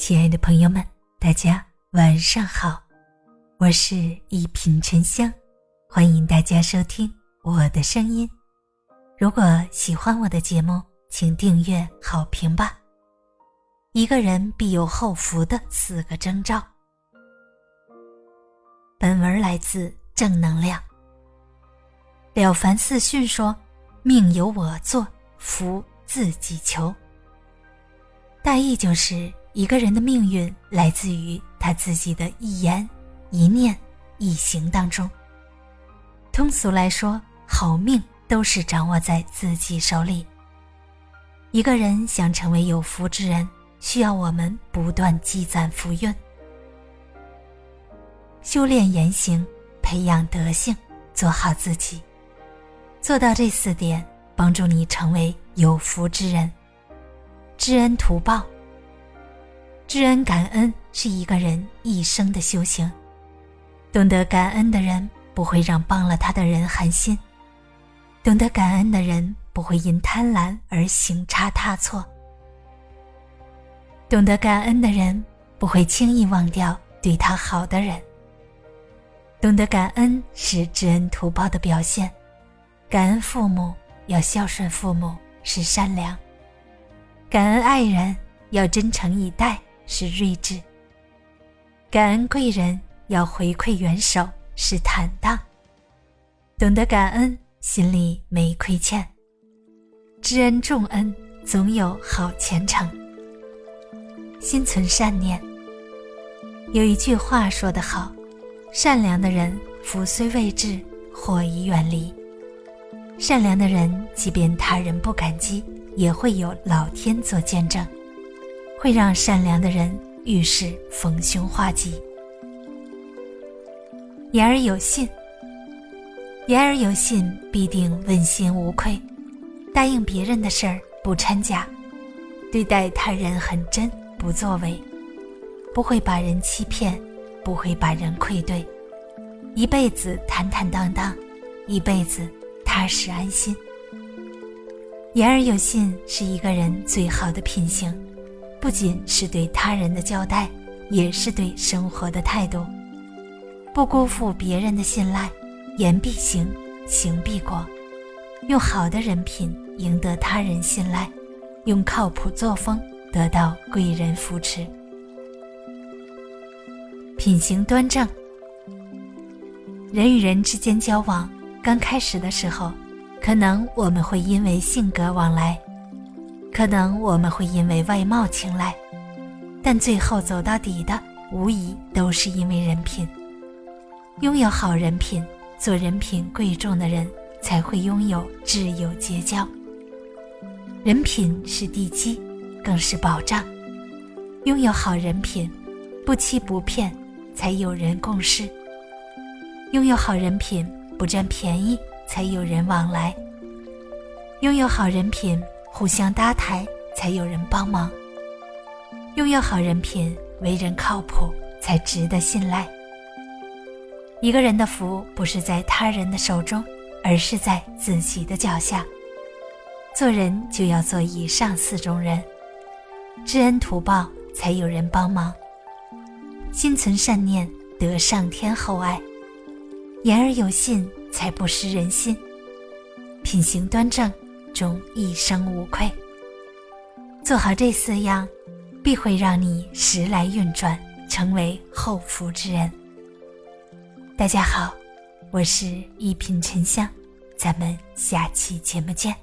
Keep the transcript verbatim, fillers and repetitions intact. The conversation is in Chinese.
亲爱的朋友们，大家晚上好，我是一品沉香，欢迎大家收听我的声音。如果喜欢我的节目，请订阅好评吧。一个人必有后福的四个征兆。本文来自正能量。了凡四训说，命由我做，福自己求。大意就是一个人的命运来自于他自己的一言一念一行当中。通俗来说，好命都是掌握在自己手里。一个人想成为有福之人，需要我们不断积攒福运，修炼言行，培养德性，做好自己。做到这四点，帮助你成为有福之人。知恩图报，知恩感恩是一个人一生的修行。懂得感恩的人不会让帮了他的人寒心，懂得感恩的人不会因贪婪而行差踏错，懂得感恩的人不会轻易忘掉对他好的人。懂得感恩是知恩图报的表现。感恩父母，要孝顺父母，是善良；感恩爱人，要真诚以待，是睿智；感恩贵人，要回馈援手，是坦荡。懂得感恩，心里没亏欠。知恩重恩，总有好前程。心存善念。有一句话说得好，善良的人福虽未至，祸已远离。善良的人即便他人不感激，也会有老天做见证，会让善良的人遇事逢凶化吉。言而有信，言而有信必定问心无愧。答应别人的事儿不掺假，对待他人很真，不作为，不会把人欺骗，不会把人愧对，一辈子坦坦荡荡，一辈子踏实安心。言而有信是一个人最好的品行，不仅是对他人的交代，也是对生活的态度。不辜负别人的信赖，言必行，行必果。用好的人品赢得他人信赖，用靠谱作风得到贵人扶持。品行端正。人与人之间交往，刚开始的时候，可能我们会因为性格往来，可能我们会因为外貌青睐，但最后走到底的，无疑都是因为人品。拥有好人品，做人品贵重的人，才会拥有挚友结交。人品是地基，更是保障。拥有好人品，不欺不骗，才有人共事。拥有好人品，不占便宜，才有人往来。拥有好人品，互相搭台，才有人帮忙。拥有好人品，为人靠谱，才值得信赖。一个人的福不是在他人的手中，而是在自己的脚下。做人就要做以上四种人，知恩图报，才有人帮忙。心存善念，得上天厚爱。言而有信，才不失人心。品行端正，终一生无愧。做好这四样，必会让你时来运转，成为后福之人。大家好，我是一品沉香，咱们下期节目见。